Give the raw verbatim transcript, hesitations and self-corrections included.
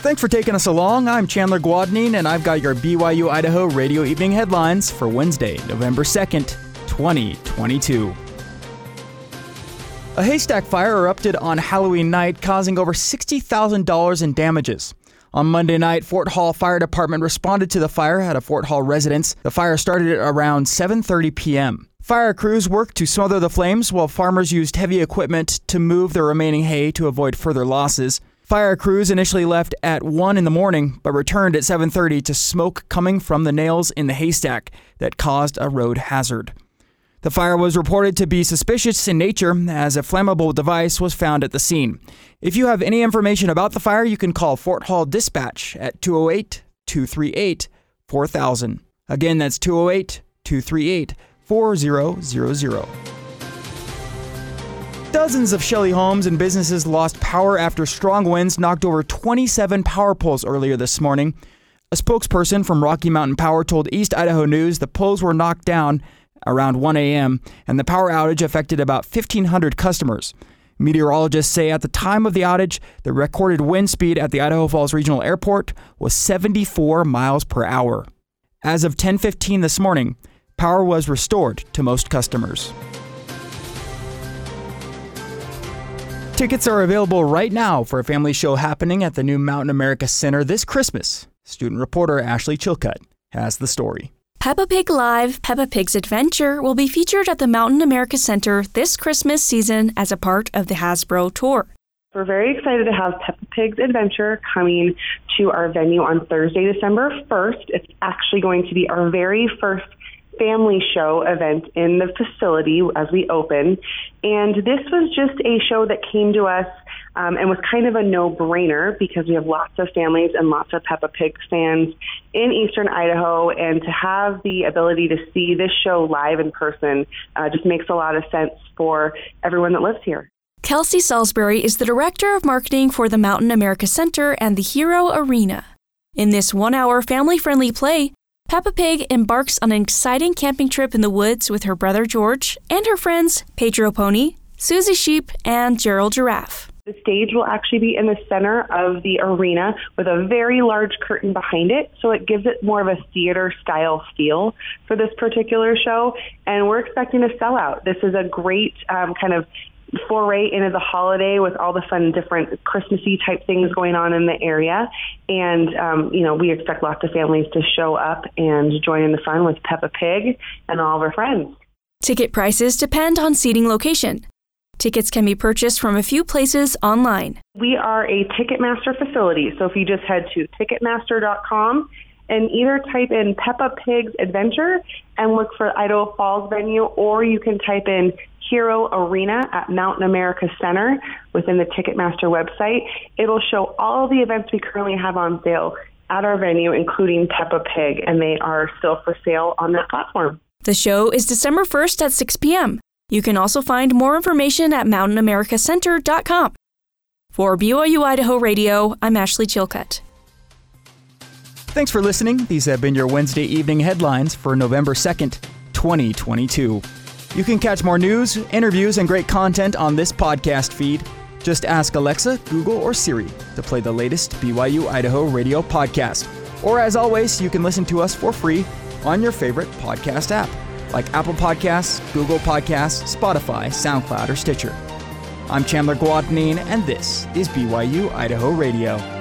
Thanks for taking us along. I'm Chandler Guadneen, and I've got your B Y U Idaho Radio Evening Headlines for Wednesday, November second, twenty twenty-two. A haystack fire erupted on Halloween night, causing over sixty thousand dollars in damages. On Monday night, Fort Hall Fire Department responded to the fire at a Fort Hall residence. The fire started at around seven thirty p.m. Fire crews worked to smother the flames while farmers used heavy equipment to move the remaining hay to avoid further losses. Fire crews initially left at one in the morning, but returned at seven thirty to smoke coming from the nails in the haystack that caused a road hazard. The fire was reported to be suspicious in nature, as a flammable device was found at the scene. If you have any information about the fire, you can call Fort Hall Dispatch at two oh eight, two three eight, four thousand. Again, that's two oh eight, two three eight, four thousand. Dozens of Shelley homes and businesses lost power after strong winds knocked over twenty-seven power poles earlier this morning. A spokesperson from Rocky Mountain Power told East Idaho News the poles were knocked down around one a.m., and the power outage affected about fifteen hundred customers. Meteorologists say at the time of the outage, the recorded wind speed at the Idaho Falls Regional Airport was seventy-four miles per hour. As of ten fifteen this morning, power was restored to most customers. Tickets are available right now for a family show happening at the new Mountain America Center this Christmas. Student reporter Ashley Chilcutt has the story. Peppa Pig Live, Peppa Pig's Adventure will be featured at the Mountain America Center this Christmas season as a part of the Hasbro Tour. We're very excited to have Peppa Pig's Adventure coming to our venue on Thursday, December first. It's actually going to be our very first family show event in the facility as we open. And this was just a show that came to us um, and was kind of a no-brainer because we have lots of families and lots of Peppa Pig fans in eastern Idaho, and to have the ability to see this show live in person uh, just makes a lot of sense for everyone that lives here. Kelsey Salisbury is the Director of Marketing for the Mountain America Center and the Hero Arena. In this one-hour family-friendly play, Peppa Pig embarks on an exciting camping trip in the woods with her brother George and her friends Pedro Pony, Susie Sheep, and Gerald Giraffe. The stage will actually be in the center of the arena with a very large curtain behind it, so it gives it more of a theater-style feel for this particular show, and we're expecting a sellout. This is a great um, kind of foray into the holiday with all the fun, different Christmassy type things going on in the area. And, um, you know, we expect lots of families to show up and join in the fun with Peppa Pig and all of her friends. Ticket prices depend on seating location. Tickets can be purchased from a few places online. We are a Ticketmaster facility, so if you just head to Ticketmaster dot com and either type in Peppa Pig's Adventure and look for Idaho Falls venue, or you can type in Hero Arena at Mountain America Center within the Ticketmaster website. It'll show all the events we currently have on sale at our venue, including Peppa Pig, and they are still for sale on that platform. The show is December first at six p.m. You can also find more information at mountain america center dot com. For B Y U Idaho Radio, I'm Ashley Chilcutt. Thanks for listening. These have been your Wednesday evening headlines for November second, twenty twenty-two. You can catch more news, interviews, and great content on this podcast feed. Just ask Alexa, Google, or Siri to play the latest B Y U Idaho Radio podcast. Or as always, you can listen to us for free on your favorite podcast app, like Apple Podcasts, Google Podcasts, Spotify, SoundCloud, or Stitcher. I'm Chandler Guadneen, and this is B Y U Idaho Radio.